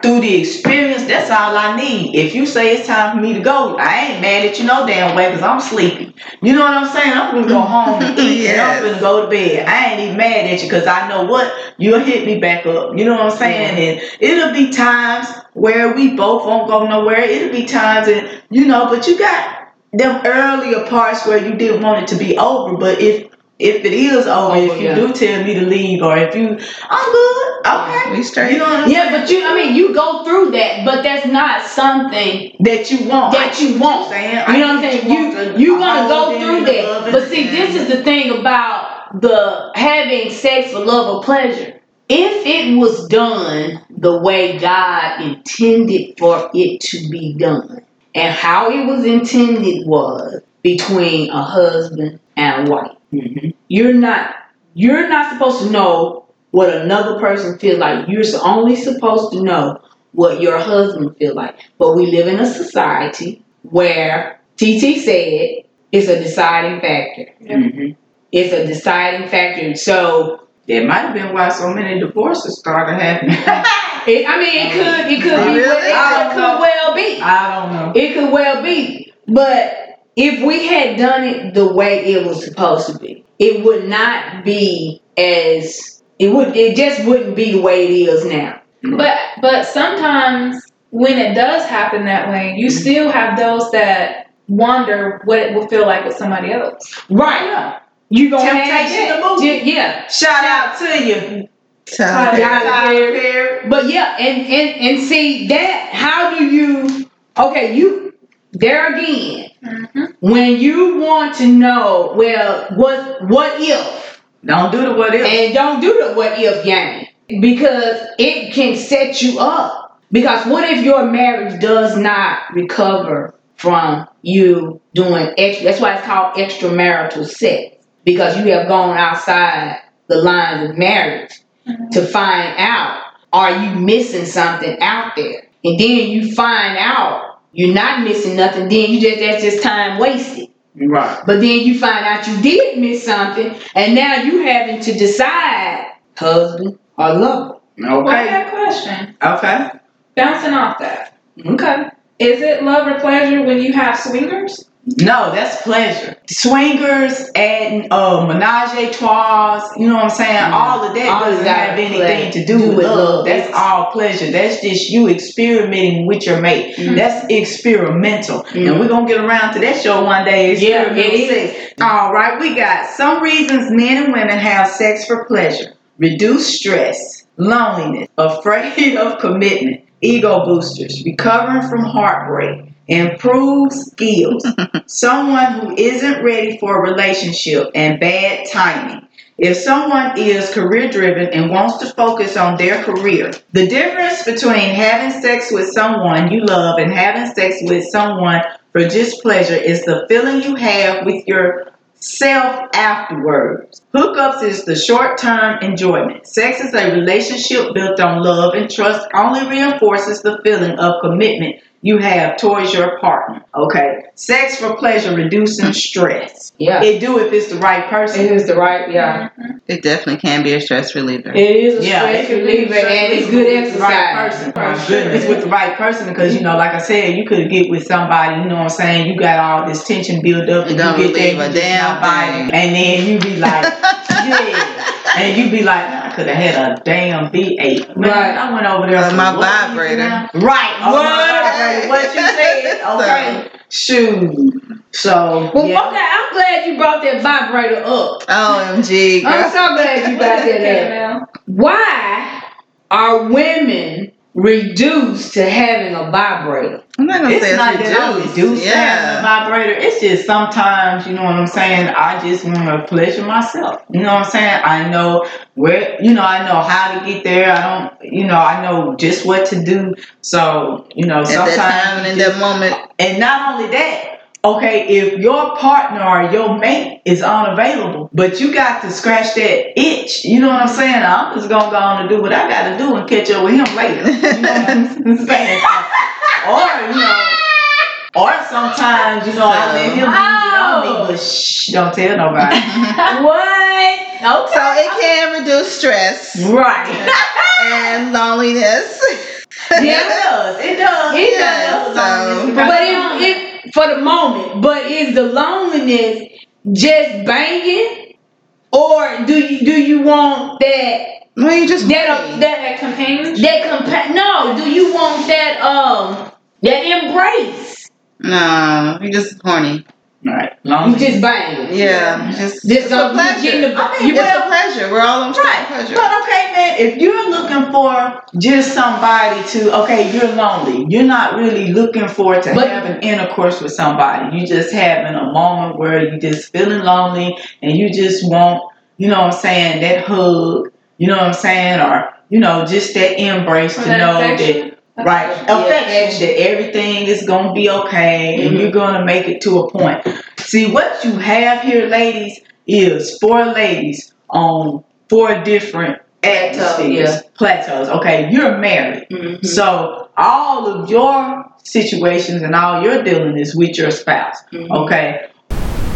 through the experience, that's all I need. If you say it's time for me to go, I ain't mad at you no damn way, because I'm sleepy. You know what I'm saying? I'm gonna go home and eat, yes. and I'm gonna go to bed. I ain't even mad at you, because I know what you'll hit me back up. You know what I'm saying? Mm-hmm. And it'll be times where we both won't go nowhere. It'll be times, and you know, but you got them earlier parts where you didn't want it to be over, but if. If it is over, oh, if you yeah. do tell me to leave, or if you, I'm good, okay. We straight. You know what I'm yeah, saying? But you, I mean, you go through that, but that's not something that you want. That you want. Saying, you know what I'm saying? You, you, you want to go through that. But see, this is the thing about the having sex for love or pleasure. If it was done the way God intended for it to be done, and how it was intended was between a husband and a wife. Mm-hmm. You're not you're not supposed to know what another person feels like. You're only supposed to know what your husband feels like. But we live in a society where T T said it's a deciding factor. Mm-hmm. It's a deciding factor. So that might have been why so many divorces started happening. it, I mean, it could it could really? be well, it could well be. I don't know. It could well be, but. If we had done it the way it was supposed to be, it would not be as it would. It just wouldn't be the way it is now. But but sometimes when it does happen that way, you still have those that wonder what it will feel like with somebody else. Right. Yeah. You gonna temptation the movie. Yeah. Shout out to you. Shout out to But yeah, and and and see that. How do you? Okay, you there again. Mm-hmm. When you want to know, well, what what if? Don't do the what if. And don't do the what if game. Because it can set you up. Because what if your marriage does not recover from you doing extra? That's why it's called extramarital sex. Because you have gone outside the lines of marriage mm-hmm. to find out, are you missing something out there? And then you find out you're not missing nothing. Then you just that's just time wasted. Right. But then you find out you did miss something, and now you having to decide, husband or lover. Okay. Well, I got a question. Okay. Bouncing off that. Okay. Is it love or pleasure when you have swingers? No, that's pleasure. Swingers and uh, menage a trois, you know what I'm saying? Mm-hmm. All of that all doesn't have anything to do, do with love. love. That's it's... all pleasure. That's just you experimenting with your mate. Mm-hmm. That's experimental. Mm-hmm. And we're going to get around to that show one day. Yeah, it is. All right, we got some reasons men and women have sex for pleasure. Reduce stress, loneliness, afraid of commitment, ego boosters, recovering from heartbreak. Improved skills, someone who isn't ready for a relationship, and bad timing. If someone is career driven and wants to focus on their career, the difference between having sex with someone you love and having sex with someone for displeasure is the feeling you have with yourself afterwards. Hookups is the short-term enjoyment. Sex is a relationship built on love and trust, only reinforces the feeling of commitment you have towards your partner. Okay. Sex for pleasure, reducing stress. Yeah. It do if it's the right person. It is the right, yeah. Mm-hmm. It definitely can be a stress reliever. It is a yeah, stress reliever, and it's good exercise. Right person. It's with the right person because, you know, like I said, you could get with somebody, you know what I'm saying? You got all this tension built up. And don't you get that damn body. And then you be like, yeah. And you be like, I could have had a damn V eight. Man, right. I went over there. With my vibrator. Right. Oh, what? What you said. Okay. Shoot. So. Well, yeah. Okay, I'm glad you brought that vibrator up. O M G. Girl. I'm so glad you brought that up. Why are women reduced to having a vibrator? I'm not gonna it's say not it's that reduced. I'm reduced yeah. to having a vibrator. It's just sometimes, you know what I'm saying, I just want to pleasure myself. You know what I'm saying? I know where, you know, I know how to get there. I don't, you know, I know just what to do. So, you know, at sometimes that time and in that moment. And not only that, okay, if your partner or your mate is unavailable, but you got to scratch that itch, you know what I'm saying? I'm just gonna go on and do what I gotta do and catch up with him later. You know what I'm saying? Or, you know, or sometimes, you know, I let him leave it on me, but shh, don't tell nobody. What? Okay. So it can reduce stress. Right. And loneliness. Yeah, it does. It does. It yeah, does. So. But it, it, for the moment, but is the loneliness just banging? Or do you, do you want that? No, you just that, that that companionship. That compa- No, do you want that um that embrace? No, you just horny. All right, long you just bang. Yeah, yeah. just this it's a pleasure. You the, I mean, you it's well, a pleasure. We're all on right. pleasure. But okay, man, if you're looking for just somebody to okay, you're lonely. You're not really looking forward to but, having intercourse with somebody. You just having a moment where you just feeling lonely and you just want, you know what I'm saying, that hug. You know what I'm saying? Or, you know, just that embrace or to that know affection. That, right, affection, that everything is going to be okay mm-hmm. and you're going to make it to a point. See, what you have here, ladies, is four ladies on four different atmospheres, yeah. plateaus. Okay, you're married. Mm-hmm. So all of your situations and all you're dealing is with your spouse. Mm-hmm. Okay,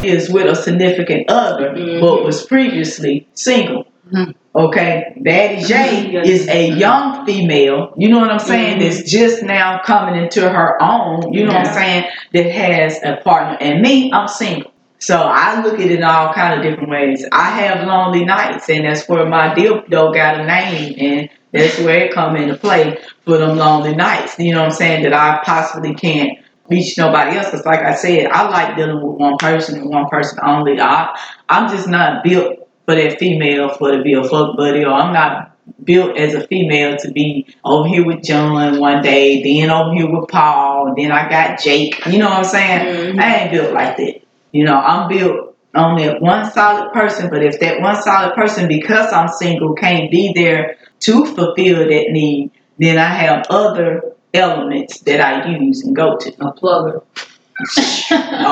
is with a significant other, mm-hmm. but was previously single. Mm-hmm. Okay, Daddy J is a young female, you know what I'm saying, mm-hmm. that's just now coming into her own, you know yeah. what I'm saying, that has a partner. And me, I'm single. So I look at it all kind of different ways. I have lonely nights, and that's where my dildo got a name, and that's where it come into play for them lonely nights, you know what I'm saying, that I possibly can't reach nobody else. Because like I said, I like dealing with one person and one person only. I, I'm just not built for that female, for to be a fuck buddy, or I'm not built as a female to be over here with John one day, then over here with Paul, then I got Jake. You know what I'm saying? Mm-hmm. I ain't built like that. You know, I'm built on that one solid person, but if that one solid person, because I'm single, can't be there to fulfill that need, then I have other elements that I use and go to. A plugger.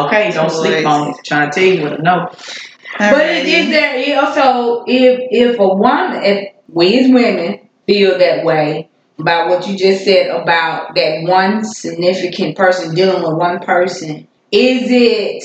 Okay, don't sleep on it. I'm trying to tell you what I know. All but right. is there also if if a woman, if we as women feel that way about what you just said about that one significant person dealing with one person, is it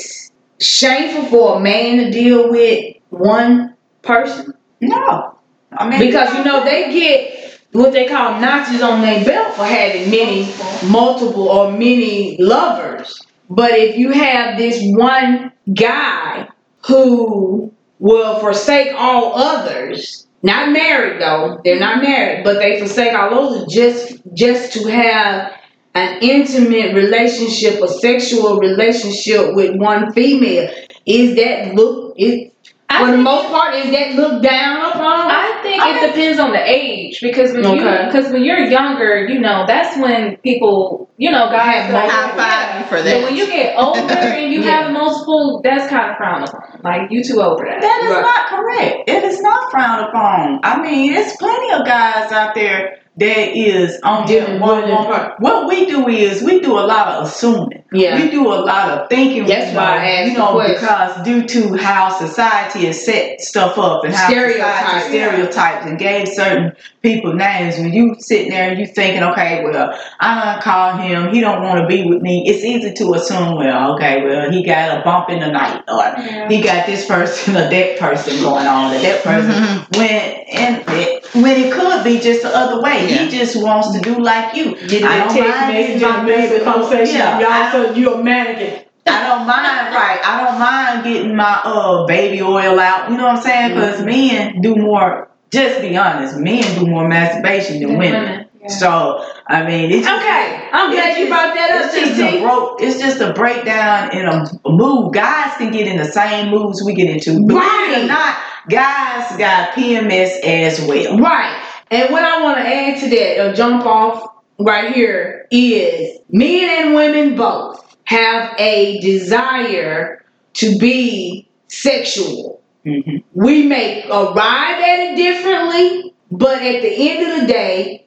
shameful for a man to deal with one person? No, I mean because you know they get what they call notches on their belt for having many, multiple or many lovers. But if you have this one guy who will forsake all others, not married though, they're not married, but they forsake all others just just to have an intimate relationship, a sexual relationship with one female, is that look is for the most part is that looked down upon? I think I it think, depends on the age because when okay. you because when you're younger, you know, that's when people, you know, guys like, high five yeah. for that. But when you get older and you yeah. have multiple, that's kind of frowned upon. Like you too old for that. That is right. not correct. It is not frowned upon. I mean, there's plenty of guys out there that is on that one woman. What we do is we do a lot of assuming. Yeah. We do a lot of thinking. That's why I asked you know, because due to how society has set stuff up and how society stereotypes and gave certain people names, when you sitting there and you thinking, okay, well, I done called him, he don't want to be with me. It's easy to assume, well, okay, well, he got a bump in the night, or yeah. he got this person or that person going on, or that person. Mm-hmm. When and it, when it could be just the other way. Yeah. He just wants to do like you. Get I don't text mind message, conversation. Yeah, y'all, so you're a mannequin. I don't mind, right? I don't mind getting my uh baby oil out. You know what I'm saying? Because mm-hmm. men do more. Just be honest, men do more masturbation than women. women. Yeah. So I mean, it's just, okay. I'm glad you brought that up. It's just a bro- It's just a breakdown in a mood. Guys can get in the same moods we get into. Believe it or not, guys got P M S as well. Right. And what I want to add to that, or jump off right here, is men and women both have a desire to be sexual. Mm-hmm. We may arrive at it differently, but at the end of the day,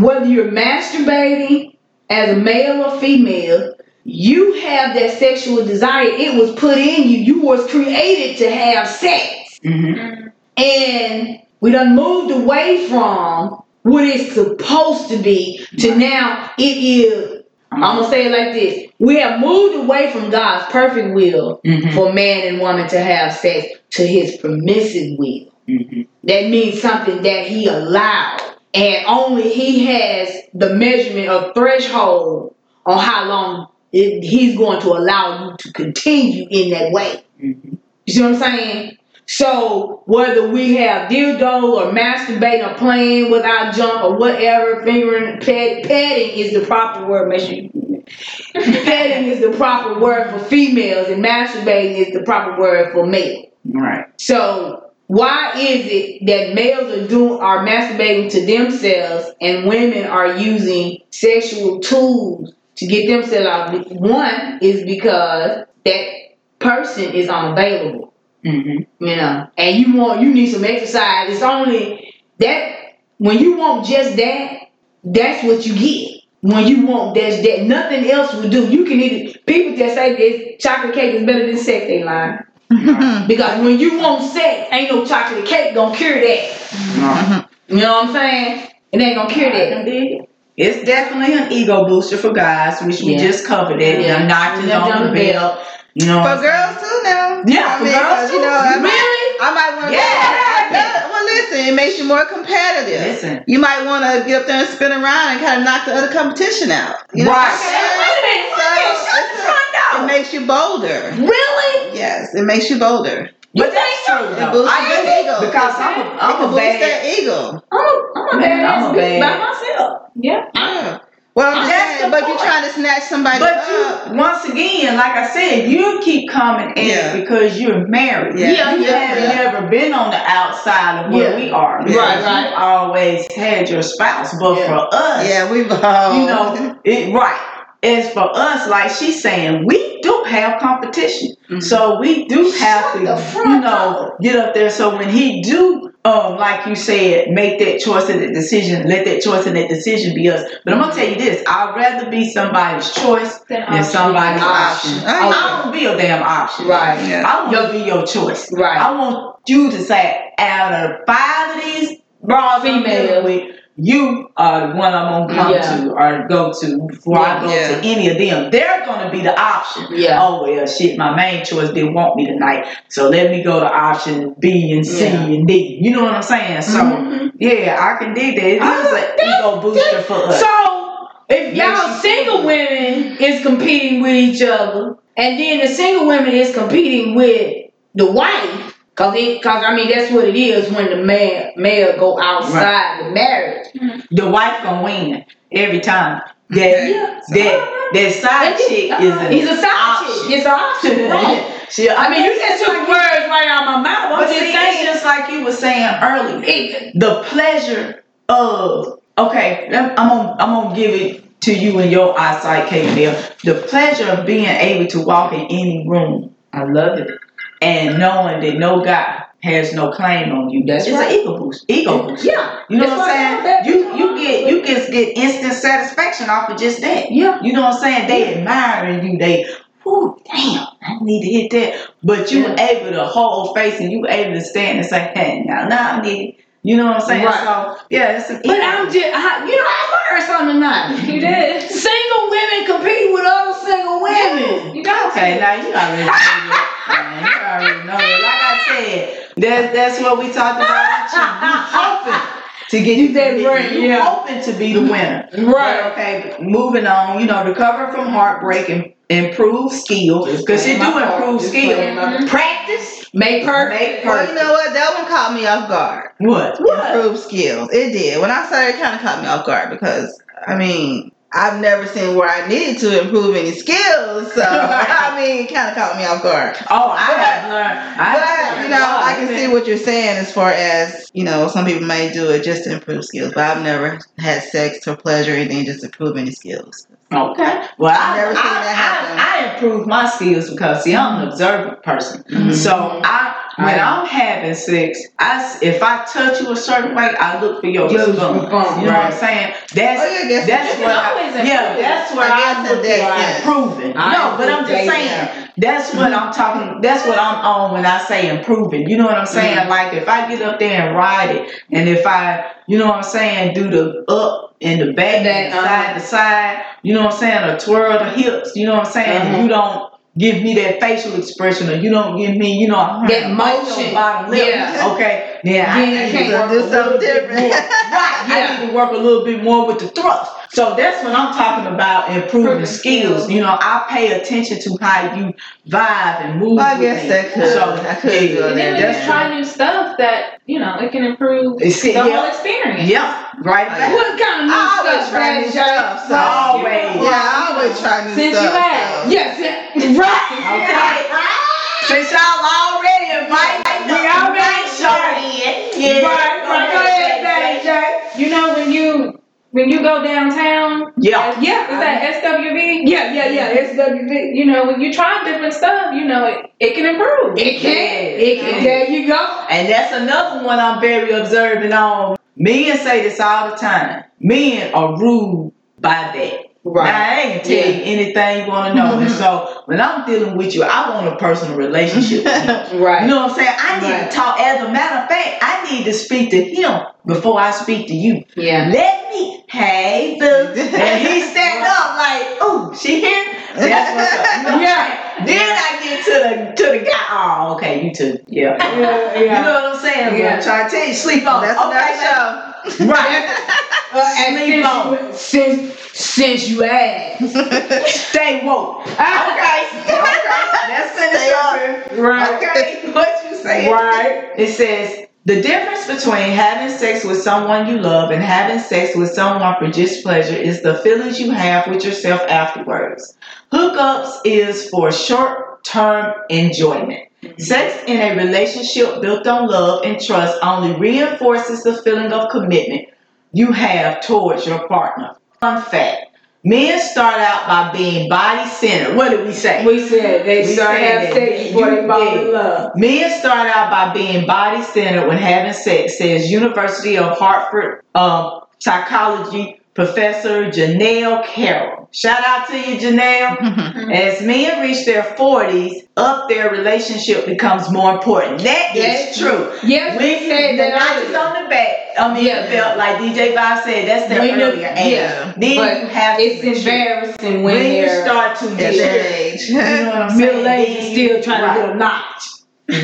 whether you're masturbating as a male or female, you have that sexual desire. It was put in you. You was created to have sex. Mm-hmm. And we done moved away from what it's supposed to be to now it is, I'm going to say it like this. We have moved away from God's perfect will mm-hmm. for man and woman to have sex to his permissive will. Mm-hmm. That means something that he allowed. And only he has the measurement of threshold on how long it, he's going to allow you to continue in that way. Mm-hmm. You see what I'm saying? So, whether we have dildo or masturbating or playing with our junk or whatever, fingering, pet, petting is the proper word. Make sure you petting is the proper word for females and masturbating is the proper word for male. Right. So, why is it that males are doing are masturbating to themselves and women are using sexual tools to get themselves out? One is because that person is unavailable. Mm-hmm. You know, and you want you need some exercise. It's only that when you want just that, that's what you get. When you want that's that, nothing else will do. You can either people that say this chocolate cake is better than sex, they lying. Mm-hmm. Because when you want sex, ain't no chocolate cake gonna cure that. Mm-hmm. You know what I'm saying? It ain't gonna cure that. It's definitely an ego booster for guys, which yeah. we just covered it. Yeah, notches on the belt. You know, for girls too now. Yeah, I for mean, girls too. You know, I really? Might, I might want to. Yeah. Well, listen, it makes you more competitive. Listen, you might want to get up there and spin around and kind of knock the other competition out. You know? Right. Okay. Wait a minute. Wait a minute. Shut the front door. It makes you bolder. Really? Yes, it makes you bolder. But that's true. It boosts I your ego because I'm a, I'm it a boost that ego. I'm a, I'm a bad. I'm a bad by myself. Yeah. Yeah. Well, I'm just saying, but point. You're trying to snatch somebody but up. You, once again, like I said, you keep coming in yeah. because you're married. Yeah, yeah. You yeah. have yeah. never been on the outside of where yeah. we are. Right, right. You always had your spouse, but yeah. for us, yeah, we've all, you know, it right. As for us, like she's saying, we do have competition, mm-hmm. so we do have Shut to, you know, get up there. So when he do. Um, like you said, make that choice and that decision. Let that choice and that decision be us. But I'm gonna tell you this: I'd rather be somebody's choice than, than somebody's option. option. I, I don't be a damn option. Right. Yeah. I want to be your choice. Right. I want you to say, out of five of these bras females, with, you are the one I'm gonna come yeah. to or go to before yeah. I go yeah. to any of them. They're gonna be the option. Yeah. Oh well, shit. My main choice didn't want me tonight, so let me go to option B and C yeah. and D. You know what I'm saying? So mm-hmm. yeah, I can dig that. It was an ego booster for us. So if y'all single women is competing with each other, and then the single women is competing with the wife. Cause it, cause I mean that's what it is when the man male go outside right. the marriage. Mm-hmm. The wife gonna win every time. That yeah. that that side that chick is uh, a is a side option. Chick. It's an option, right? She, I, I mean, you just took like words right out of my mouth. I'm but just saying, just like you were saying earlier, it, the pleasure of okay, I'm gonna I'm gonna give it to you in your eyesight, Kate Bill. The pleasure of being able to walk in any room. I love it. And knowing that no guy has no claim on you, that's right. It's an ego boost. Ego boost. Yeah. You know that's what I'm saying? You you get you get instant satisfaction off of just that. Yeah. You know what I'm saying? They admiring you. They, ooh, damn, I need to hit that. But you yeah. able to hold face and you able to stand and say, hey, now, now I need it. You know what I'm saying? Right. So, yeah, it's a But I'm just, I, you know, I heard something tonight. You did. Single women compete with other single women. You got okay, to. Okay, now you already know it. You already know it. Like I said, that's, that's what we talked about. You hoping to get you that right. You yeah. hoping to be the winner. Right. But okay, moving on, you know, recover from heartbreak and improve skill, because you do improve skill. Mm-hmm. Practice, make perfect. Make perfect. Well, you know what? That one caught me off guard. What? what? Improve skills. It did. When I saw it, it kind of caught me off guard because, I mean, I've never seen where I needed to improve any skills. So, I mean, it kind of caught me off guard. Oh, I but, have learned. I but, have you know, learned. I can see what you're saying as far as, you know, some people may do it just to improve skills, but I've never had sex or pleasure or anything just to improve any skills. Okay. Well, I've I, never seen I, that happen. I, I improved my skills because, see, I'm an observant person. Mm-hmm. So, I... When right. I'm having sex, I, if I touch you a certain way, I look for your response. You know right. what I'm saying? That's oh, yeah, that's, that's what I, yeah, that's what I, I look at improving. I no, but I'm just saying now. That's what I'm talking. That's what I'm on when I say improving. You know what I'm saying? Mm-hmm. Like if I get up there and ride it, and if I, you know what I'm saying, do the up and the back, that, uh-huh. side to side. You know what I'm saying? Or twirl the hips. You know what I'm saying? Mm-hmm. You don't. Give me that facial expression, or you don't give me, you know, that motion. Bottom lip. Yeah. Okay. Yeah. I need to work do something different. More. Right. Yeah. I need to work a little bit more with the thrust. So that's what I'm talking about, improving skills. You know, I pay attention to how you vibe and move. Well, I guess that could. So I could. Yeah, do and then we just try new stuff that you know it can improve it's, the yeah. whole experience. Yeah. Right. Like, what kind of new I always stuff? Try new stuff. So always. You know, yeah, I always try new since stuff. Since you asked. So. Yes. Right. Okay. Since y'all already invited me, y'all already showed it. Yeah. Right. Right. Go ahead, Daddy J. You know when you when you go downtown. Yeah. Yeah. Is that S W V? Yeah. Yeah. Yeah. S W V. You know when you try different stuff, you know it, it can improve. It can. It can. There you go. And that's another one I'm very observant on. Men say this all the time. Men are ruled by that. Right. Now, I ain't gonna tell yeah. you anything you want to know. And so, when I'm dealing with you, I want a personal relationship with you. Right. You know what I'm saying? I need right. to talk. As a matter of fact, I need to speak to him before I speak to you. Yeah. Let me, hey, boo. And he stand up like, oh, she here? That's what's up. Yeah. Then I get to the to the guy. Oh, okay, you too. Yeah. yeah, yeah. You know what I'm saying? Yeah. I'm trying to tell you, sleep on. That's okay, show. Right. And sleep on. Since since you asked, stay woke. Okay. Okay. That's it. Right. Okay. What you saying? Right. It says. The difference between having sex with someone you love and having sex with someone for just pleasure is the feelings you have with yourself afterwards. Hookups is for short-term enjoyment. Sex in a relationship built on love and trust only reinforces the feeling of commitment you have towards your partner. Fun fact. Men start out by being body-centered. What did we say? We said they we start have sex before they fall in love. Men start out by being body-centered when having sex, says University of Hartford uh, psychology professor Janelle Carroll. Shout out to you, Janelle. As men reach their forties, up their relationship becomes more important. That yes. is true. Yes, when we said that. Not just on the back. I mean, yeah. felt like D J Vibe said, that's their when earlier age. Yeah. Then but you have it's to embarrassing when, when you start to middle age. You know what I'm middle saying? Age is still trying right. to get a notch.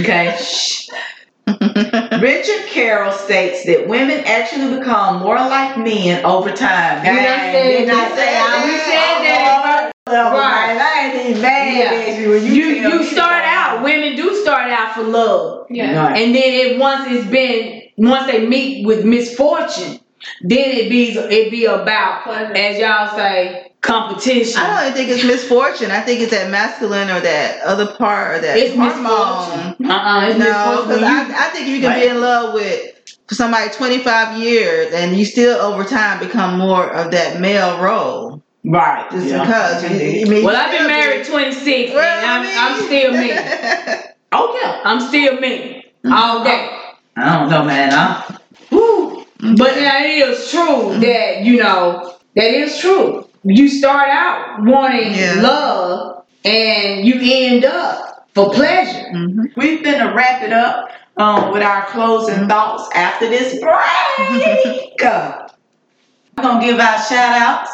Okay. Richard Carroll states that women actually become more like men over time. Dang, did not say that. We said that. Right. I ain't even mad yeah. at you. When you you, you start out. Women do start out for love. Yeah. Right. And then it once it's been. Once they meet with misfortune, then it be it be about, as y'all say, competition. I don't even think it's misfortune. I think it's that masculine or that other part or that it's hormone. Misfortune. Uh-uh, it's no, misfortune. No, I, I think you can right. be in love with somebody twenty-five years and you still over time become more of that male role. Right. Just yeah. because. I mean, well, I've been married be, twenty-six well, and I'm, I'm still me. Oh, yeah. I'm still me. Mm-hmm. All day. I don't know, man. Huh? Woo. But now it is true that, you know, that is true. You start out wanting yeah. love and you end up for pleasure. Mm-hmm. We've been to wrap it up um, with our closing thoughts after this break. I'm going to give our shout outs.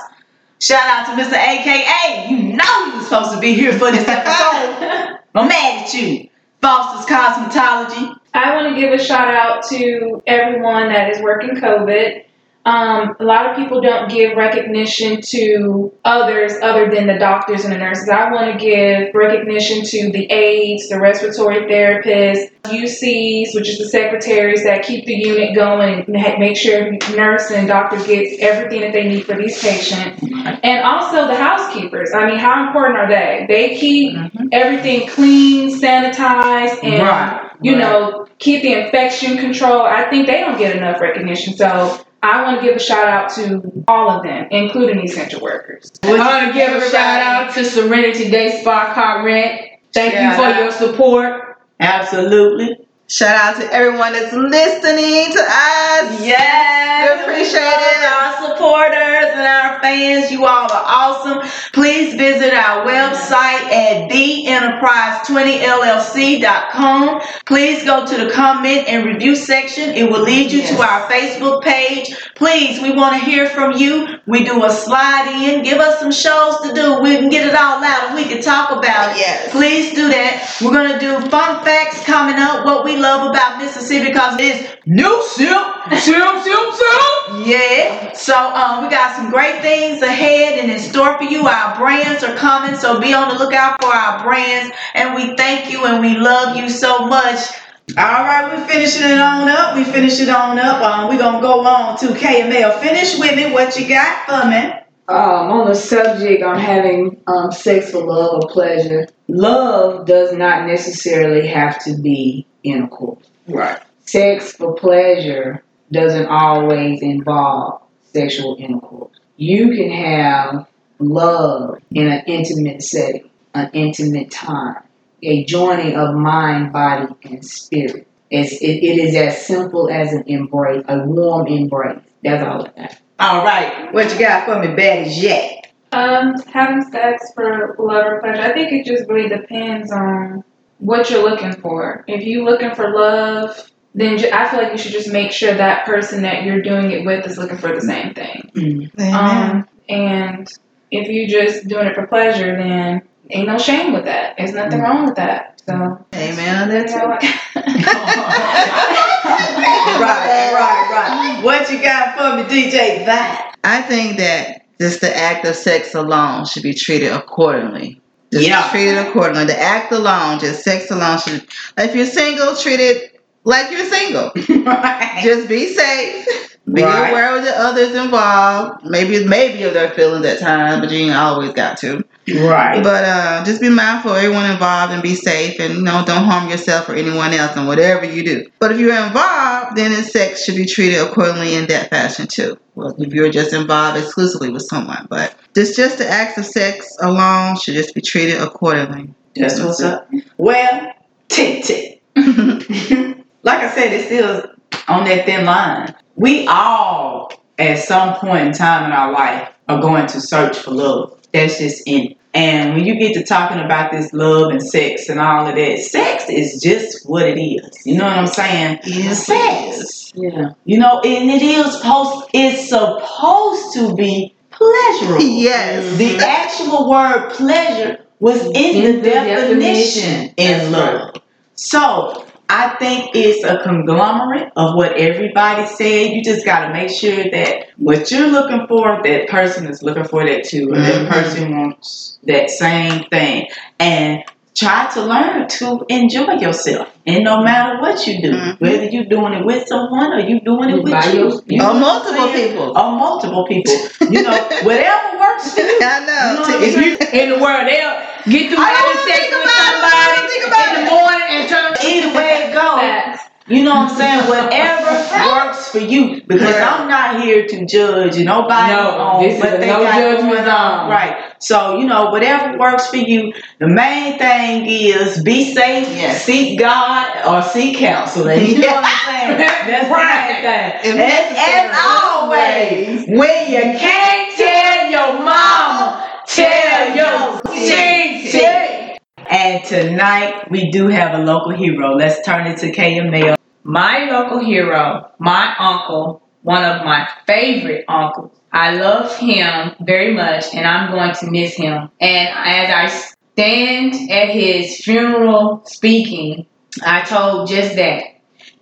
Shout out to Mister A K A. You know he was supposed to be here for this episode. I'm mad at you. Foster's Cosmetology. I want to give a shout out to everyone that is working COVID. Um, a lot of people don't give recognition to others other than the doctors and the nurses. I want to give recognition to the aides, the respiratory therapists, U Cs, which is the secretaries that keep the unit going and make sure nurse and doctor gets everything that they need for these patients. And also the housekeepers. I mean, how important are they? They keep mm-hmm. everything clean, sanitized, and, right. you right. know, keep the infection control. I think they don't get enough recognition. So I want to give a shout out to all of them, including essential workers. I want to give a shout out to Serenity Day Spa Car Rent. Thank shout you for out. your support. Absolutely. Shout out to everyone that's listening to us. Yes. We appreciate it. Our supporters and our fans, you all are awesome. Please visit our website at the enterprise twenty l l c dot com. Please go to the comment and review section. It will lead you yes. to our Facebook page. Please, we want to hear from you. We do a slide in. Give us some shows to do. We can get it all out and we can talk about it. Yes. Please do that. We're going to do fun facts coming up. What we love about Mississippi because it's new silk, silk, silk, silk. Yeah. So um, we got some great things ahead and in store for you. Our brands are coming, so be on the lookout for our brands. And we thank you and we love you so much. All right, we're finishing it on up. We finish it on up. Um, we're going to go on to K M L. Finish with me. What you got for me? Um, on the subject on having um, sex for love or pleasure, love does not necessarily have to be intercourse. Right. Sex for pleasure doesn't always involve sexual intercourse. You can have love in an intimate setting, an intimate time, a joining of mind, body, and spirit. It's, it, it is as simple as an embrace, a warm embrace. That's all it is. All right. What you got for me, bad as yet? Um, having sex for love or pleasure. I think it just really depends on what you're looking for. If you're looking for love, then ju- I feel like you should just make sure that person that you're doing it with is looking for the same thing. Mm-hmm. Um, and if you're just doing it for pleasure, then ain't no shame with that. There's nothing mm-hmm. wrong with that. So, amen. That's it. Right, right, right. What you got for me, D J Vibe? I think that just the act of sex alone should be treated accordingly. Just yeah. treat it accordingly. The act alone, just sex alone. Should, if you're single, treat it like you're single. Right. Just be safe. Be right. aware of the others involved. Maybe maybe of their feelings at times, but you ain't always got to. Right. But uh, just be mindful of everyone involved and be safe, and you know, don't harm yourself or anyone else in whatever you do. But if you're involved, then sex should be treated accordingly in that fashion too. Well, if you're just involved exclusively with someone, but just just the acts of sex alone should just be treated accordingly. That's what's up. Well, tick tick. Like I said, it's still on that thin line. We all, at some point in time in our life, are going to search for love. That's just it. And when you get to talking about this love and sex and all of that, sex is just what it is. You know what I'm saying? Yeah. Sex. Yeah. You know, and it is supposed, it's supposed to be pleasurable. Yes. The actual word pleasure was in, in the, the definition, definition in love. Right. So I think it's a conglomerate of what everybody said. You just got to make sure that what you're looking for, that person is looking for that too. Mm-hmm. That person wants that same thing. And try to learn to enjoy yourself. And no matter what you do, mm-hmm. whether you're doing it with someone or you're doing it with you, you or multiple people. Or multiple people. You know, whatever works for you. I know. You know if you in the world, they'll get through having sex with somebody in the morning and turn. Either way it goes. You know what I'm saying? Whatever works for for you, because yeah. I'm not here to judge nobody no, on this what is they no got judgment going on. Right. So, you know, whatever works for you, the main thing is be safe, yes. seek God or seek counseling. You yeah. know what I'm saying? That's right. The main thing. And as always, when you can't tell your mama, tell your T T. And tonight, we do have a local hero. Let's turn it to K M L. My local hero, my uncle, one of my favorite uncles. I love him very much, and I'm going to miss him. And as I stand at his funeral speaking, I told just that,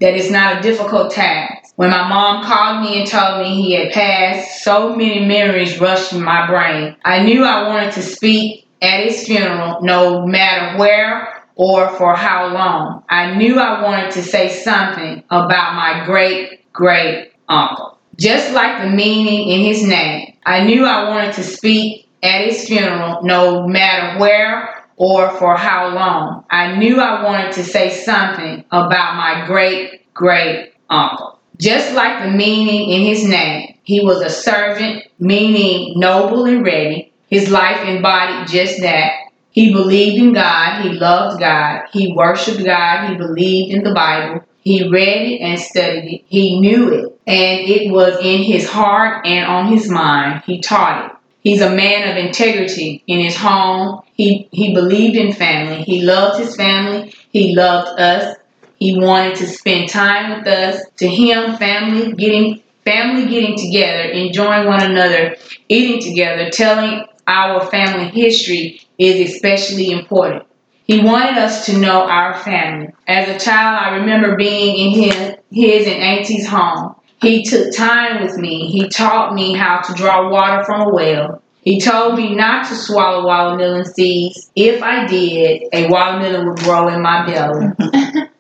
that it's not a difficult task. When my mom called me and told me he had passed, so many memories rushed in my brain. I knew I wanted to speak at his funeral, no matter where or for how long. I knew I wanted to say something about my great, great uncle. Just like the meaning in his name, I knew I wanted to speak at his funeral, no matter where or for how long. I knew I wanted to say something about my great, great uncle. Just like the meaning in his name, he was a servant, meaning noble and ready. His life embodied just that. He believed in God. He loved God. He worshiped God. He believed in the Bible. He read it and studied it. He knew it. And it was in his heart and on his mind. He taught it. He's a man of integrity in his home. He, he believed in family. He loved his family. He loved us. He wanted to spend time with us. To him, family getting family getting together, enjoying one another, eating together, telling our family history is especially important. He wanted us to know our family. As a child, I remember being in his, his and auntie's home. He took time with me. He taught me how to draw water from a well. He told me not to swallow watermelon seeds. If I did, a watermelon would grow in my belly.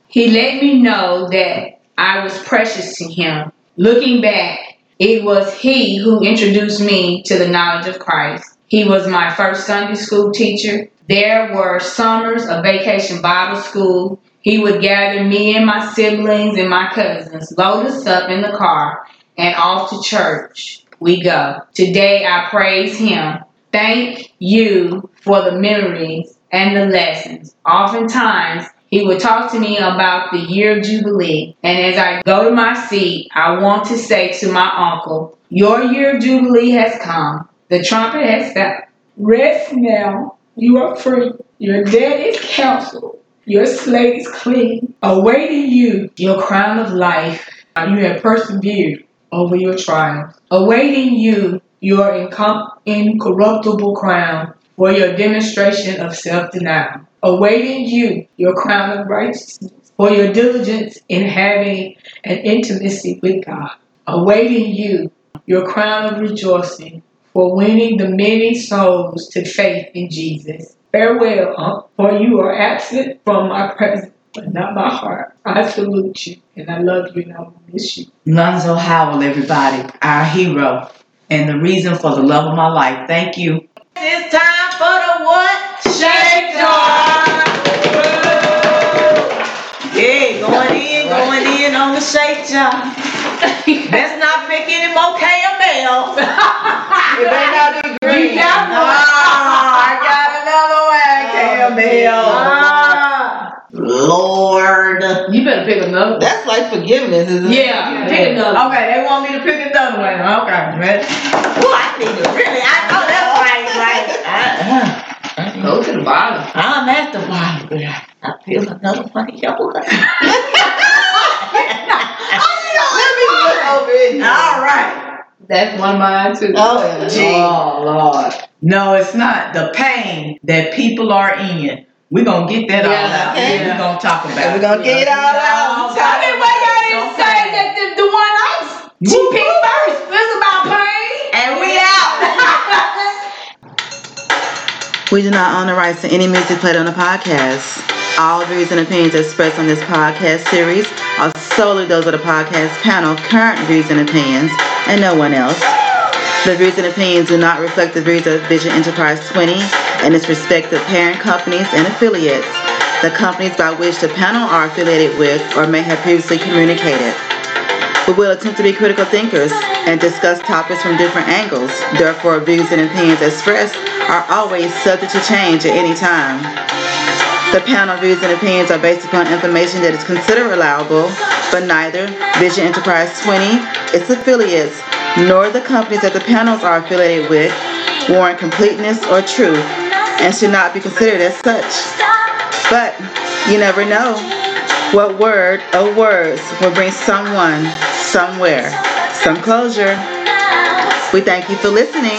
He let me know that I was precious to him. Looking back, it was he who introduced me to the knowledge of Christ. He was my first Sunday school teacher. There were summers of vacation Bible school. He would gather me and my siblings and my cousins, load us up in the car, and off to church we go. Today I praise him. Thank you for the memories and the lessons. Oftentimes, he would talk to me about the year of Jubilee. And as I go to my seat, I want to say to my uncle, your year of Jubilee has come. The trumpet has sounded. Rest now. You are free. Your debt is counseled. Your slate is clean. Awaiting you, your crown of life. You have persevered over your trials. Awaiting you, your incom- incorruptible crown for your demonstration of self-denial. Awaiting you, your crown of righteousness, for your diligence in having an intimacy with God. Awaiting you, your crown of rejoicing, for winning the many souls to faith in Jesus. Farewell, Uncle, for you are absent from my presence, but not my heart. I salute you, and I love you, and I will miss you. Lonzo Howell, everybody, our hero, and the reason for the love of my life. Thank you. It's time for the what? Shake job. Yeah, going in, going in on the shake job. Let's not pick any more K M L. It may not be green. You got one. Oh, I got another one, K M L. Ah, Lord. You better pick another one. That's like forgiveness, isn't it? Yeah, pick another one. Okay, they want me to pick another one. Okay, ready? Well, I think it's really, I know that. Like, I, uh, go to the bottom. I'm at the bottom, but I, I feel another one of y'all. Let me look over it. All right. That's one of mine, too. Oh, gee. Oh, Lord. No, it's not. The pain that people are in. We're going to get that yeah, all out. Okay. Yeah, we're going to talk about it. We're going to get it all out. Tell me why y'all didn't so say that the, the one I was picked first. It's about pain. And we out. We do not own the rights to any music played on the podcast. All views and opinions expressed on this podcast series are solely those of the podcast panel, current views and opinions, and no one else. The views and opinions do not reflect the views of Vision Enterprise twenty and its respective parent companies and affiliates, the companies by which the panel are affiliated with or may have previously communicated. but will attempt to be critical thinkers and discuss topics from different angles. Therefore, views and opinions expressed are always subject to change at any time. The panel views and opinions are based upon information that is considered reliable, but neither Vision Enterprise twenty, its affiliates, nor the companies that the panels are affiliated with warrant completeness or truth and should not be considered as such. But you never know what word or words will bring someone, somewhere, some closure. We thank you for listening.